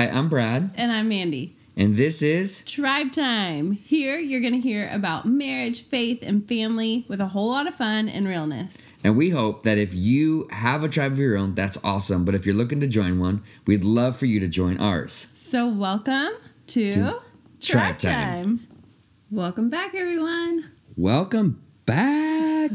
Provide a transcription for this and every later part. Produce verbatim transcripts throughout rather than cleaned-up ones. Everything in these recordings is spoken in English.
Hi, I'm Brad. And I'm Mandy. And this is Tribe Time. Here, you're going to hear about marriage, faith, and family with a whole lot of fun and realness. And we hope that if you have a tribe of your own, that's awesome. But if you're looking to join one, we'd love for you to join ours. So welcome to, to Tribe, Tribe Time. Time. Welcome back, everyone. Welcome back.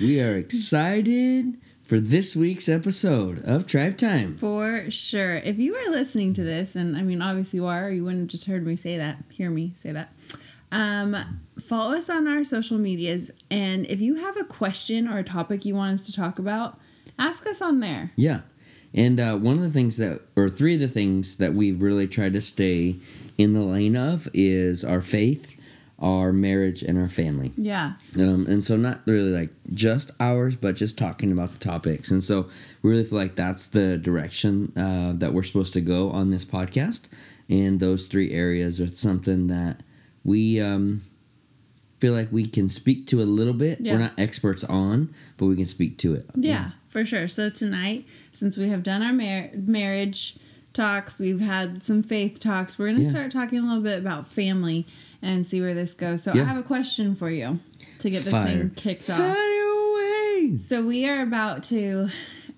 We are excited for this week's episode of Tribe Time. For sure. If you are listening to this, and I mean, obviously you are, you wouldn't have just heard me say that, hear me say that. Um, follow us on our social medias, and if you have a question or a topic you want us to talk about, ask us on there. Yeah. And uh, one of the things that, or three of the things that we've really tried to stay in the lane of is our faith, our marriage, and our family. Yeah. Um, and so not really like just ours, but just talking about the topics. And so we really feel like that's the direction uh, that we're supposed to go on this podcast. And those three areas are something that we um, feel like we can speak to a little bit. Yeah. We're not experts on, but we can speak to it. Yeah, yeah. For sure. So tonight, since we have done our mar- marriage talks, we've had some faith talks, we're going to yeah. start talking a little bit about family and see where this goes. So yeah. I have a question for you to get this Fire. thing kicked Fire off. Fire away! So we are about to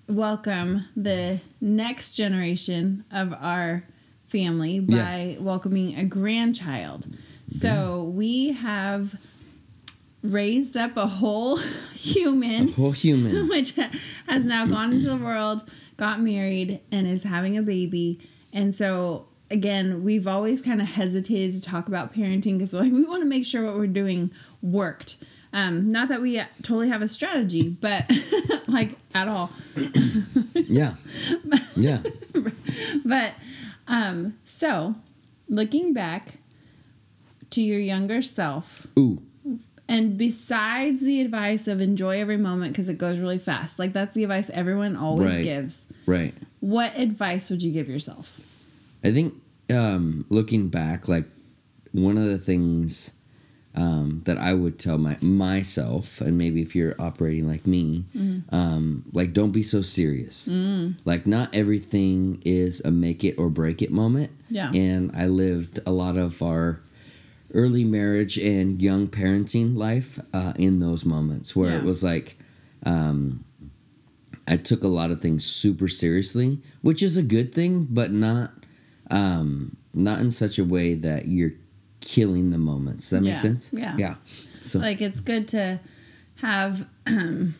welcome the next generation of our family by yeah. welcoming a grandchild. So yeah. we have raised up a whole human. A whole human. Which has now gone into the world, got married, and is having a baby. And so, again, we've always kind of hesitated to talk about parenting because like, we want to make sure what we're doing worked. Um, not that we totally have a strategy, but like at all. Yeah. but, yeah. But um, so looking back to your younger self. Ooh. And besides the advice of enjoy every moment because it goes really fast. Like that's the advice everyone always right. gives. Right. What advice would you give yourself? I think um, looking back, like one of the things um, that I would tell my myself, and maybe if you're operating like me, mm-hmm. um, like don't be so serious. Mm. Like not everything is a make it or break it moment. Yeah. And I lived a lot of our early marriage and young parenting life uh, in those moments where yeah. it was like um, I took a lot of things super seriously, which is a good thing, but not... Um, not in such a way that you're killing the moments. Does that yeah, make sense? Yeah. Yeah. So like it's good to have um,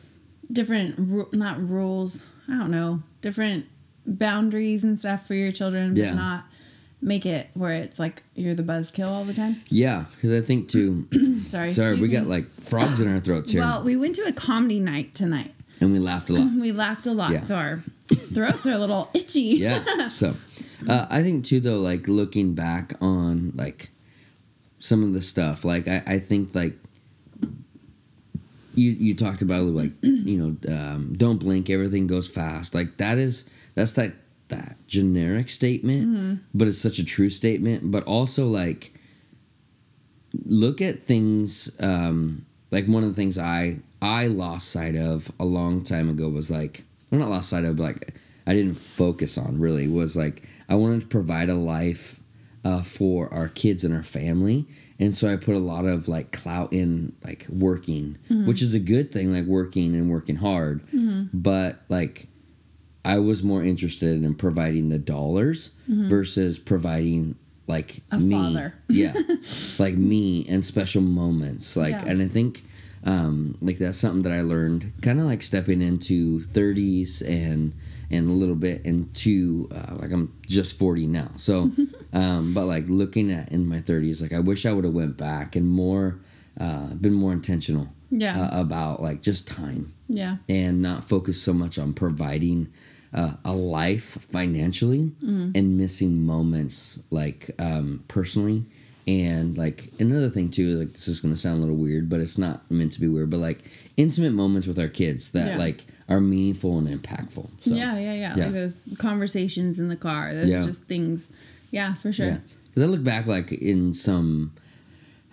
different, ru- not rules, I don't know, different boundaries and stuff for your children, yeah. but not make it where it's like you're the buzzkill all the time. Yeah. Because I think too, sorry, sorry, we me. got like frogs in our throats here. Well, we went to a comedy night tonight. And we laughed a lot. We laughed a lot. Yeah. So our throats are a little itchy. Yeah. So. Uh, I think, too, though, like, looking back on, like, some of the stuff, like, I, I think, like, you you talked about, like, you know, um, don't blink, everything goes fast. Like, that is, that's that, that generic statement, mm-hmm. but it's such a true statement. But also, like, look at things, um, like, one of the things I, I lost sight of a long time ago was, like, well, not lost sight of, but, like, I didn't focus on, really, was, like, I wanted to provide a life uh, for our kids and our family. And so I put a lot of, like, clout in, like, working, mm-hmm. which is a good thing, like, working and working hard. Mm-hmm. But, like, I was more interested in providing the dollars mm-hmm. versus providing, like, a me. Father. Yeah. Like, me and special moments. Like, yeah. And I think, um, like, that's something that I learned kind of, like, stepping into thirties and... and a little bit into, uh, like, I'm just forty now. So, um, but, like, looking at in my thirties, like, I wish I would have went back and more, uh, been more intentional yeah. uh, about, like, just time. Yeah. And not focus so much on providing uh, a life financially mm-hmm. and missing moments, like, um, personally. And, like, another thing, too, like, this is going to sound a little weird, but it's not meant to be weird, but, like, intimate moments with our kids that, yeah. like, are meaningful and impactful. So, yeah, yeah, yeah, yeah. Like those conversations in the car. Those yeah. are just things. Yeah, for sure. Because yeah. I look back, like, in some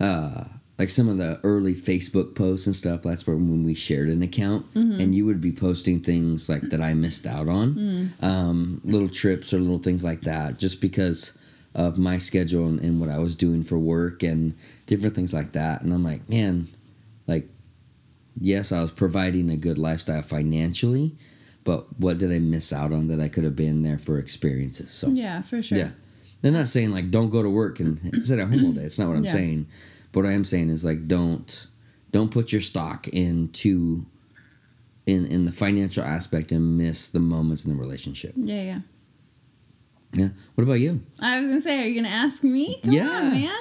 uh, like some of the early Facebook posts and stuff, that's where when we shared an account, mm-hmm. and you would be posting things like that I missed out on, mm. um, little trips or little things like that, just because of my schedule and, and what I was doing for work and different things like that. And I'm like, man, like, yes, I was providing a good lifestyle financially, but what did I miss out on that I could have been there for experiences? So yeah, for sure. Yeah. They're not saying, like, don't go to work and sit at home all day. It's not what I'm yeah. saying. But what I am saying is, like, don't don't put your stock into in, in the financial aspect and miss the moments in the relationship. Yeah, yeah. Yeah. What about you? I was going to say, are you going to ask me? Come yeah. on, man.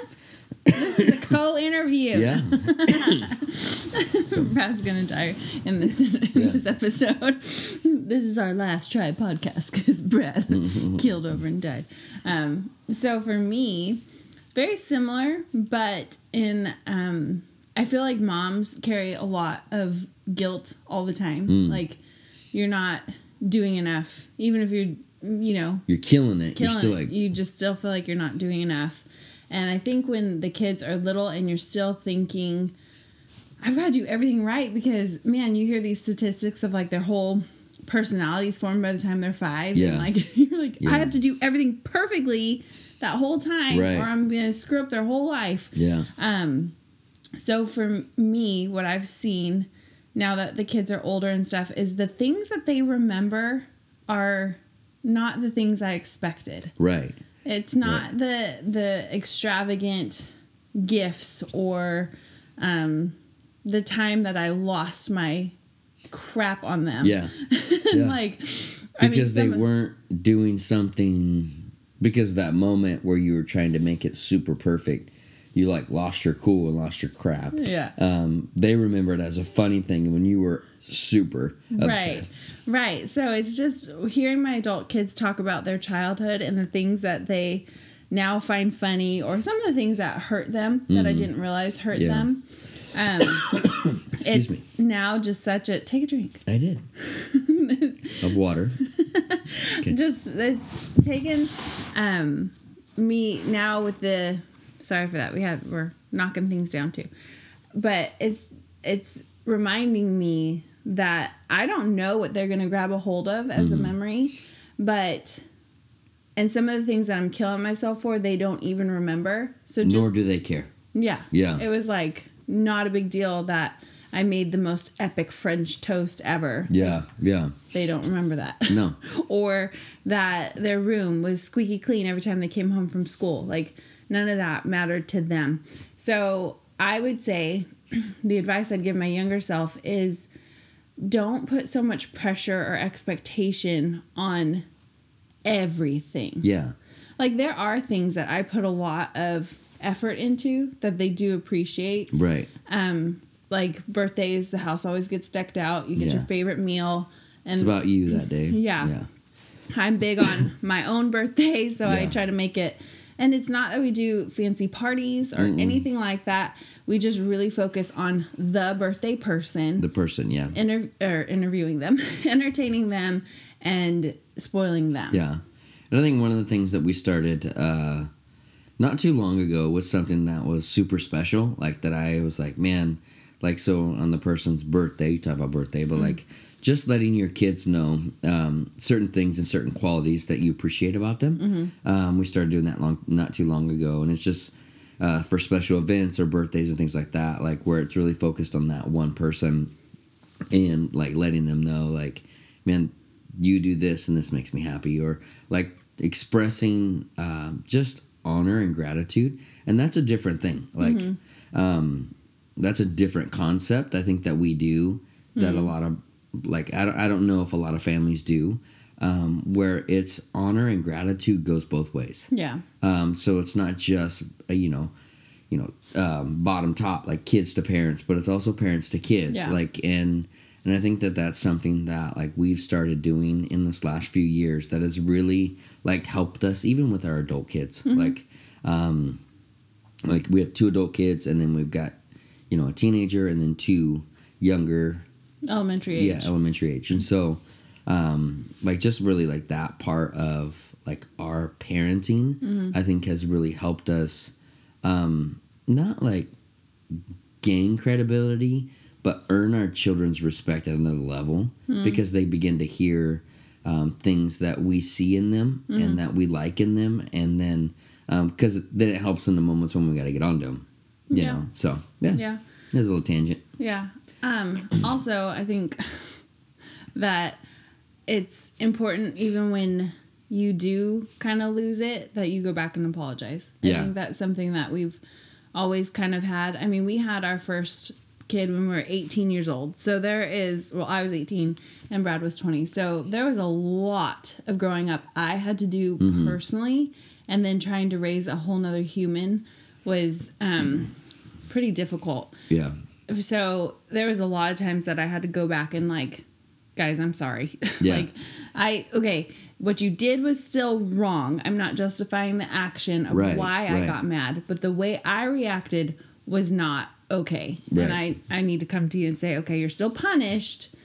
This is a co-interview. Yeah. So. Brad's going to die in this in yeah. this episode. This is our last Tribe podcast because Brad killed over and died. Um, so for me, very similar, but in um, I feel like moms carry a lot of guilt all the time. Mm. Like, you're not doing enough. Even if you're, you know. You're killing it. Killing you're still it. Like. You just still feel like you're not doing enough. And I think when the kids are little and you're still thinking, I've got to do everything right because, man, you hear these statistics of, like, their whole personality's formed by the time they're five. Yeah. And, like, you're like, yeah. I have to do everything perfectly that whole time right. or I'm going to screw up their whole life. Yeah. Um. So for me, what I've seen now that the kids are older and stuff is the things that they remember are not the things I expected. Right. It's not right. the the extravagant gifts or um, the time that I lost my crap on them. Yeah, yeah. Like I because mean, they of, weren't doing something because that moment where you were trying to make it super perfect, you like lost your cool and lost your crap. Yeah, um, they remember it as a funny thing when you were super upset. Right. Right. So it's just hearing my adult kids talk about their childhood and the things that they now find funny or some of the things that hurt them that mm. I didn't realize hurt yeah. them. Um, Excuse it's me. Now just such a... Take a drink. I did. Of water. Okay. Just, it's taken um, me now with the... Sorry for that. We have, we're knocking things down too. But it's it's reminding me that I don't know what they're going to grab a hold of as mm-hmm. a memory, but, and some of the things that I'm killing myself for, they don't even remember. So just, nor do they care. Yeah. Yeah. It was like not a big deal that I made the most epic French toast ever. Yeah. Yeah. They don't remember that. No. Or that their room was squeaky clean every time they came home from school. Like none of that mattered to them. So I would say the advice I'd give my younger self is, don't put so much pressure or expectation on everything. Yeah. Like, there are things that I put a lot of effort into that they do appreciate. Right. Um, like, birthdays, the house always gets decked out. You get yeah. your favorite meal. And it's about you that day. Yeah. Yeah. I'm big on my own birthday, so yeah. I try to make it. And it's not that we do fancy parties or Mm-mm. anything like that. We just really focus on the birthday person. The person, yeah. Inter- or interviewing them, entertaining them, and spoiling them. Yeah. And I think one of the things that we started uh, not too long ago was something that was super special. Like that I was like, man, like so on the person's birthday, you talk about birthday, but mm-hmm. like just letting your kids know um, certain things and certain qualities that you appreciate about them. Mm-hmm. Um, we started doing that long, not too long ago. And it's just... Uh, for special events or birthdays and things like that, like where it's really focused on that one person and like letting them know, like, man, you do this and this makes me happy, or like expressing uh, just honor and gratitude. And that's a different thing. Like, mm-hmm. um, that's a different concept. I think that we do that mm-hmm. a lot of, like, I don't, I don't know if a lot of families do. Um, where it's honor and gratitude goes both ways. Yeah. Um, so it's not just, you know, you know, um, bottom top, like kids to parents, but it's also parents to kids. Yeah. Like, and, and I think that that's something that like we've started doing in this last few years that has really like helped us even with our adult kids. Mm-hmm. Like, um, like we have two adult kids and then we've got, you know, a teenager and then two younger. Elementary age. Yeah. Elementary age. And so, Um, like just really like that part of like our parenting, mm-hmm. I think has really helped us, um, not like gain credibility, but earn our children's respect at another level, mm. because they begin to hear um, things that we see in them mm. and that we like in them. And then, because um, then it helps in the moments when we got to get onto them. You yeah. know, so yeah. Yeah. There's a little tangent. Yeah. Um, also, I think that it's important, even when you do kind of lose it, that you go back and apologize. I yeah. think that's something that we've always kind of had. I mean, we had our first kid when we were eighteen years old. So there is, well, I was eighteen and Brad was twenty. So there was a lot of growing up I had to do mm-hmm. personally, and then trying to raise a whole nother human was um, pretty difficult. Yeah. So there was a lot of times that I had to go back and like, guys, I'm sorry. Yeah. like I, okay, what you did was still wrong. I'm not justifying the action of right, why right. I got mad, but the way I reacted was not okay. Right. And I, I need to come to you and say, okay, you're still punished,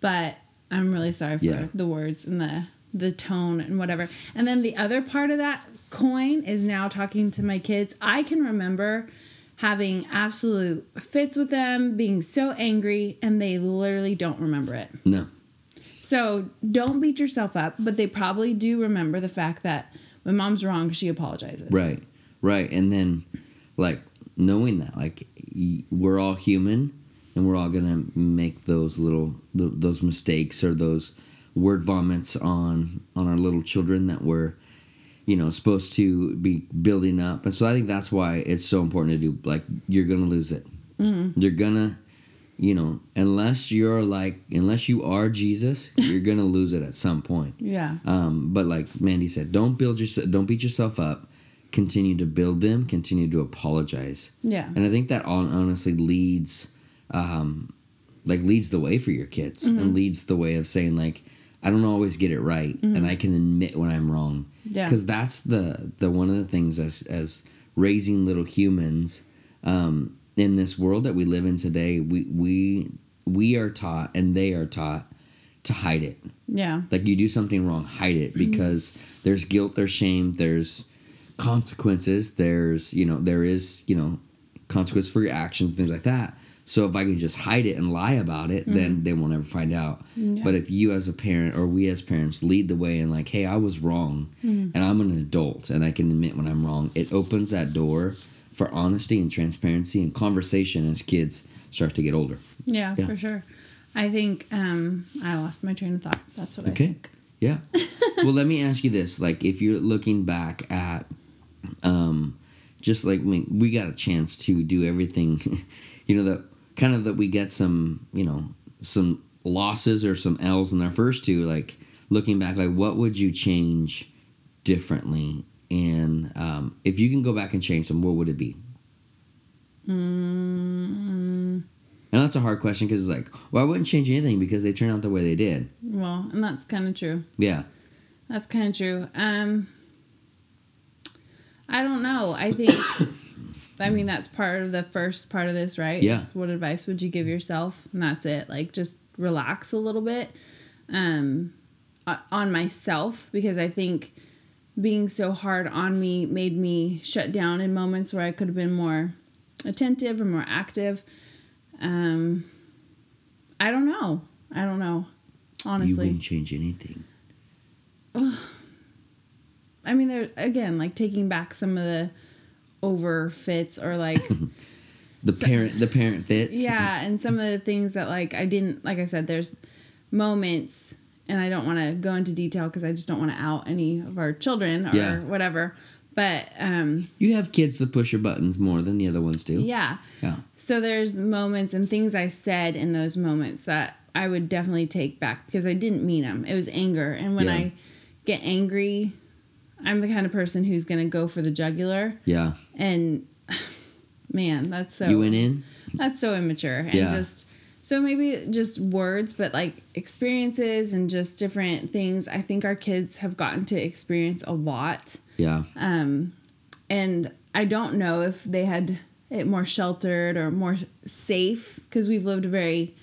but I'm really sorry for yeah. the words and the, the tone and whatever. And then the other part of that coin is now talking to my kids. I can remember having absolute fits with them, being so angry, and they literally don't remember it. No. So don't beat yourself up, but they probably do remember the fact that when mom's wrong, she apologizes. Right, right. And then, like, knowing that, like, we're all human, and we're all going to make those little, those mistakes or those word vomits on, on our little children that we're, you know, supposed to be building up. And so I think that's why it's so important to do, like, you're going to lose it. Mm-hmm. You're going to, you know, unless you're like, unless you are Jesus, you're going to lose it at some point. Yeah. Um, but like Mandy said, don't build yourself, don't beat yourself up. Continue to build them. Continue to apologize. Yeah. And I think that honestly leads, um, like leads the way for your kids mm-hmm. and leads the way of saying, like, I don't always get it right, mm-hmm. and I can admit when I'm wrong. Yeah. Because that's the, the one of the things as as raising little humans um, in this world that we live in today, we we we are taught and they are taught to hide it. Yeah. Like, you do something wrong, hide it, because mm-hmm. there's guilt, there's shame, there's consequences, there's, you know, there is, you know, consequence for your actions, things like that. So if I can just hide it and lie about it, mm-hmm. then they won't ever find out. Yeah. But if you as a parent or we as parents lead the way and like, hey, I was wrong mm-hmm. and I'm an adult and I can admit when I'm wrong, it opens that door for honesty and transparency and conversation as kids start to get older. Yeah, yeah. for sure. I think um, I lost my train of thought. That's what okay. I think. Yeah. Well, let me ask you this. Like, if you're looking back at um, just like, I mean, we got a chance to do everything, you know, that kind of that we get some, you know, some losses or some L's in our first two, like looking back, like what would you change differently? And um, if you can go back and change them, what would it be? Mm-hmm. And that's a hard question because it's like, well, I wouldn't change anything because they turned out the way they did. Well, and that's kind of true. Yeah. That's kind of true. Um, I don't know. I think... I mean, that's part of the first part of this, right? Yeah. It's what advice would you give yourself? And that's it. Like, just relax a little bit um, on myself, because I think being so hard on me made me shut down in moments where I could have been more attentive or more active. Um, I don't know. I don't know, honestly. You wouldn't change anything. Ugh. I mean, there again, like taking back some of the... over fits or like the so, parent the parent fits yeah and some of the things that like I didn't like I said there's moments, and I don't want to go into detail because I just don't want to out any of our children or yeah. whatever, but um you have kids that push your buttons more than the other ones do. Yeah. Yeah. So there's moments and things I said in those moments that I would definitely take back because I didn't mean them. It was anger, and when yeah. I get angry, I'm the kind of person who's going to go for the jugular. Yeah. And, man, that's so... You went in? That's so immature. And yeah. just... So maybe just words, but, like, experiences and just different things. I think our kids have gotten to experience a lot. Yeah. Um, and I don't know if they had it more sheltered or more safe, because we've lived a very...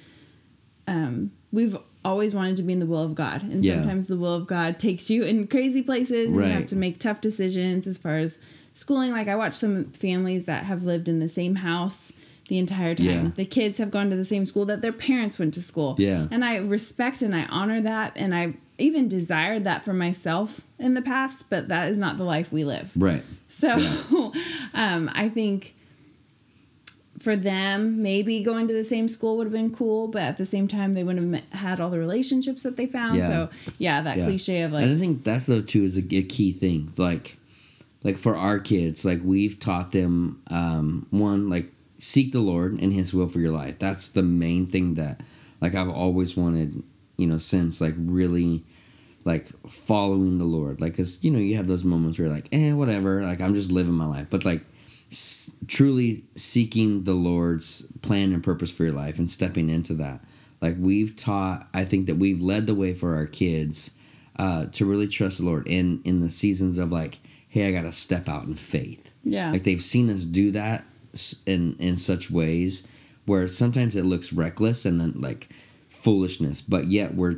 Um, we've always wanted to be in the will of God. And yeah. sometimes the will of God takes you in crazy places right. and you have to make tough decisions as far as schooling. Like I watch some families that have lived in the same house the entire time. Yeah. The kids have gone to the same school that their parents went to school. Yeah. And I respect and I honor that. And I even desired that for myself in the past, but that is not the life we live. Right. So yeah. um, I think for them, maybe going to the same school would have been cool, but at the same time, they wouldn't have had all the relationships that they found. Yeah. So yeah, that yeah. cliche of like... And I think that's though too is a, a key thing. Like, like for our kids, like we've taught them, um, one, like, seek the Lord and His will for your life. That's the main thing that, like, I've always wanted, you know, since, like, really, like, following the Lord. Like, because, you know, you have those moments where you're like, eh, whatever. Like, I'm just living my life. But, like, s- truly seeking the Lord's plan and purpose for your life and stepping into that. Like, we've taught, I think that we've led the way for our kids uh, to really trust the Lord in, in the seasons of, like, hey, I got to step out in faith. Yeah. Like, they've seen us do that in in such ways where sometimes it looks reckless and then like foolishness, but yet we're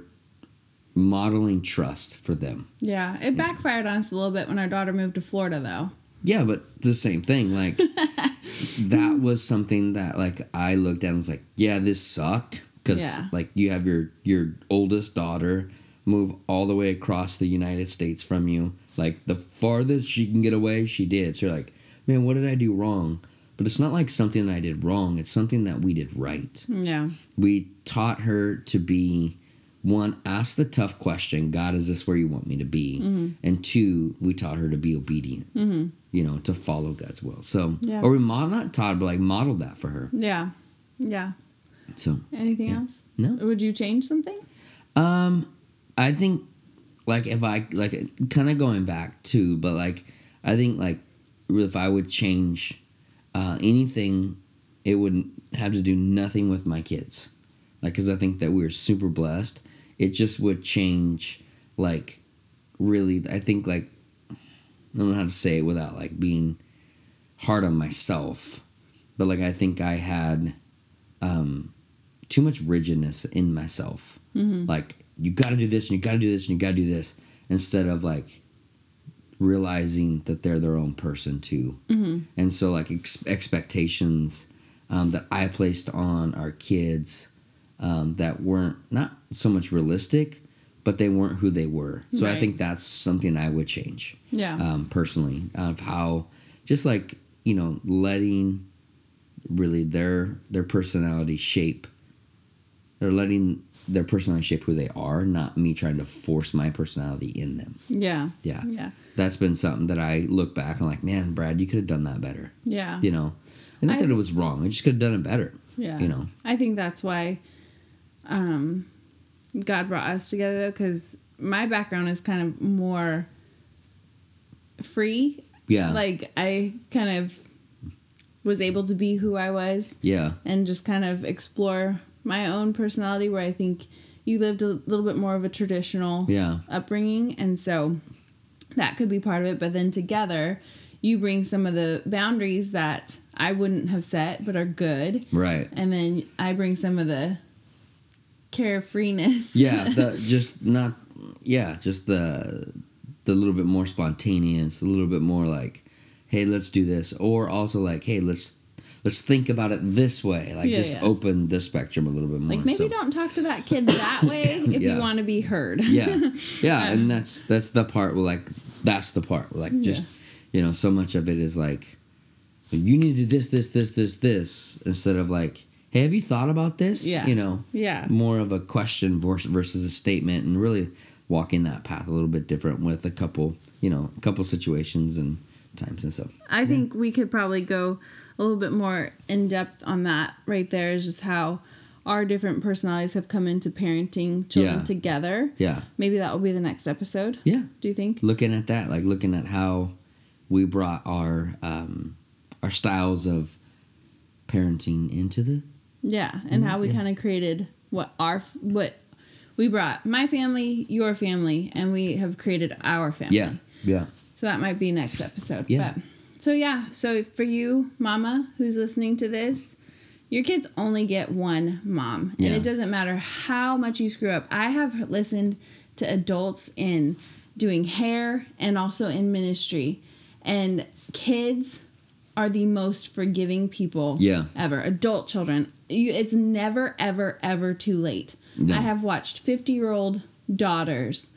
modeling trust for them. Yeah, it backfired on us a little bit when our daughter moved to Florida, though. Yeah, but the same thing. Like that was something that like I looked at and was like, yeah, this sucked because yeah. like you have your your oldest daughter move all the way across the United States from you. Like the farthest she can get away, she did. So you're like, man, what did I do wrong? But it's not like something that I did wrong. It's something that we did right. Yeah. We taught her to be, one, ask the tough question, God, is this where you want me to be? Mm-hmm. And two, we taught her to be obedient, mm-hmm. you know, to follow God's will. So, yeah. or we modeled, not taught, but like modeled that for her. Yeah. Yeah. So. Anything yeah. else? No. Would you change something? Um, I think, like, if I, like, kind of going back to, but like, I think, like, if I would change Uh, anything, it would have to do nothing with my kids. Like, because I think that we were super blessed. It just would change, like, really, I think, like, I don't know how to say it without, like, being hard on myself. But, like, I think I had um, too much rigidness in myself. Mm-hmm. Like, you got to do this, and you got to do this, and you got to do this. Instead of, like... realizing that they're their own person too. Mm-hmm. And so like ex- expectations um, that I placed on our kids um, that weren't not so much realistic, but they weren't who they were. So right. I think that's something I would change. Yeah. Um, personally, of how just like, you know, letting really their, their personality shape, they're letting their personality shape who they are, not me trying to force my personality in them. Yeah. Yeah. Yeah. That's been something that I look back and like, man, Brad, you could have done that better. Yeah. You know, and not I, that it was wrong. I just could have done it better. Yeah. You know, I think that's why um, God brought us together, because my background is kind of more free. Yeah. Like I kind of was able to be who I was. Yeah. And just kind of explore my own personality, where I think you lived a little bit more of a traditional yeah. upbringing. And so... that could be part of it, but then together you bring some of the boundaries that I wouldn't have set but are good. Right. And then I bring some of the carefreeness. Yeah, the, just not, yeah, just the the little bit more spontaneous, a little bit more like, hey, let's do this. Or also like, hey, let's Let's think about it this way. Like, yeah, just yeah. open the spectrum a little bit more. Like, maybe so. Don't talk to that kid that way if yeah. you want to be heard. yeah. Yeah, um, and that's that's the part where, like, that's the part where, like, just, yeah. you know, so much of it is, like, you need to do this, this, this, this, this, instead of, like, hey, have you thought about this? Yeah. You know? Yeah. More of a question versus a statement, and really walking that path a little bit different with a couple, you know, a couple situations and times and stuff. I yeah. think we could probably go... a little bit more in depth on that right there, is just how our different personalities have come into parenting children yeah. together. Yeah. Maybe that will be the next episode. Yeah. Do you think? Looking at that, like looking at how we brought our um, our styles of parenting into the yeah, and how we yeah. kind of created what our what we brought my family, your family, and we have created our family. Yeah. Yeah. So that might be next episode. Yeah. But So, yeah, so for you, Mama, who's listening to this, your kids only get one mom. Yeah. And it doesn't matter how much you screw up. I have listened to adults in doing hair and also in ministry. And kids are the most forgiving people yeah. ever. Adult children. You, it's never, ever, ever too late. No. I have watched fifty-year-old daughters,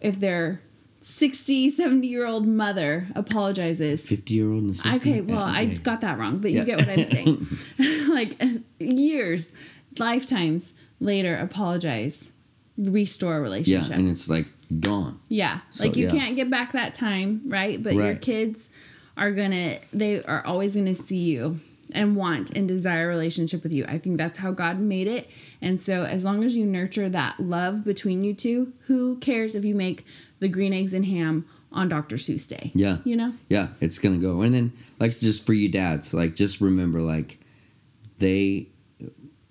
if they're... sixty, seventy-year-old mother apologizes. fifty-year-old and sixty? Okay, well, yeah, okay. I got that wrong, but yeah. you get what I'm saying. Like, years, lifetimes later, apologize, restore a relationship. Yeah, and it's, like, gone. Yeah, so, like, you yeah. can't get back that time, right? But right. your kids are going to, they are always going to see you and want and desire a relationship with you. I think that's how God made it. And so as long as you nurture that love between you two, who cares if you make the green eggs and ham on Doctor Seuss Day? Yeah. You know? Yeah, it's going to go. And then, like, just for you dads, like, just remember, like, they,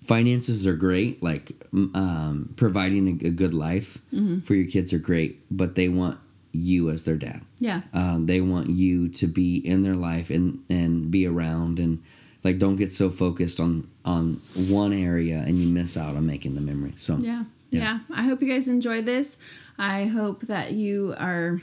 finances are great. Like, um, providing a, a good life mm-hmm. for your kids are great, but they want you as their dad. Yeah. Um, they want you to be in their life and, and be around, and, like, don't get so focused on, on one area and you miss out on making the memory. So yeah. Yeah. yeah. I hope you guys enjoyed this. I hope that you are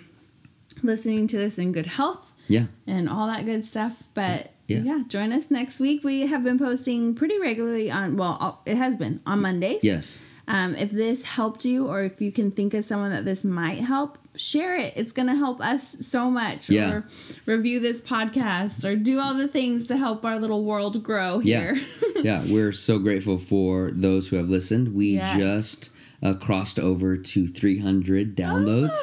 listening to this in good health. Yeah. And all that good stuff. But yeah, yeah join us next week. We have been posting pretty regularly on, well, it has been on Mondays. Yes. Um, if this helped you, or if you can think of someone that this might help, share it. It's going to help us so much. Yeah. Or review this podcast, or do all the things to help our little world grow here. Yeah. yeah. We're so grateful for those who have listened. We yes. just... Uh, crossed over to three hundred downloads,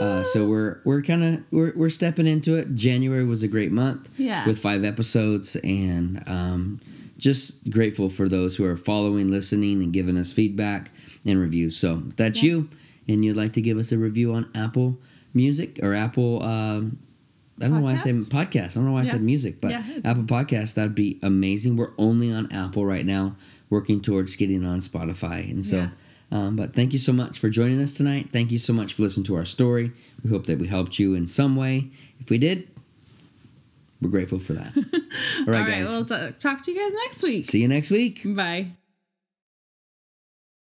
uh, so we're we're kind of we're we're stepping into it. January was a great month, yeah. with five episodes, and um, just grateful for those who are following, listening, and giving us feedback and reviews. So if that's yeah. you, and you'd like to give us a review on Apple Music or Apple. Um, I don't podcast? know why I said podcast. I don't know why yeah. I said music, but yeah, Apple Podcast, that'd be amazing. We're only on Apple right now, working towards getting on Spotify, and so. Yeah. Um, but thank you so much for joining us tonight. Thank you so much for listening to our story. We hope that we helped you in some way. If we did, we're grateful for that. All right, All right guys. We'll t- talk to you guys next week. See you next week. Bye.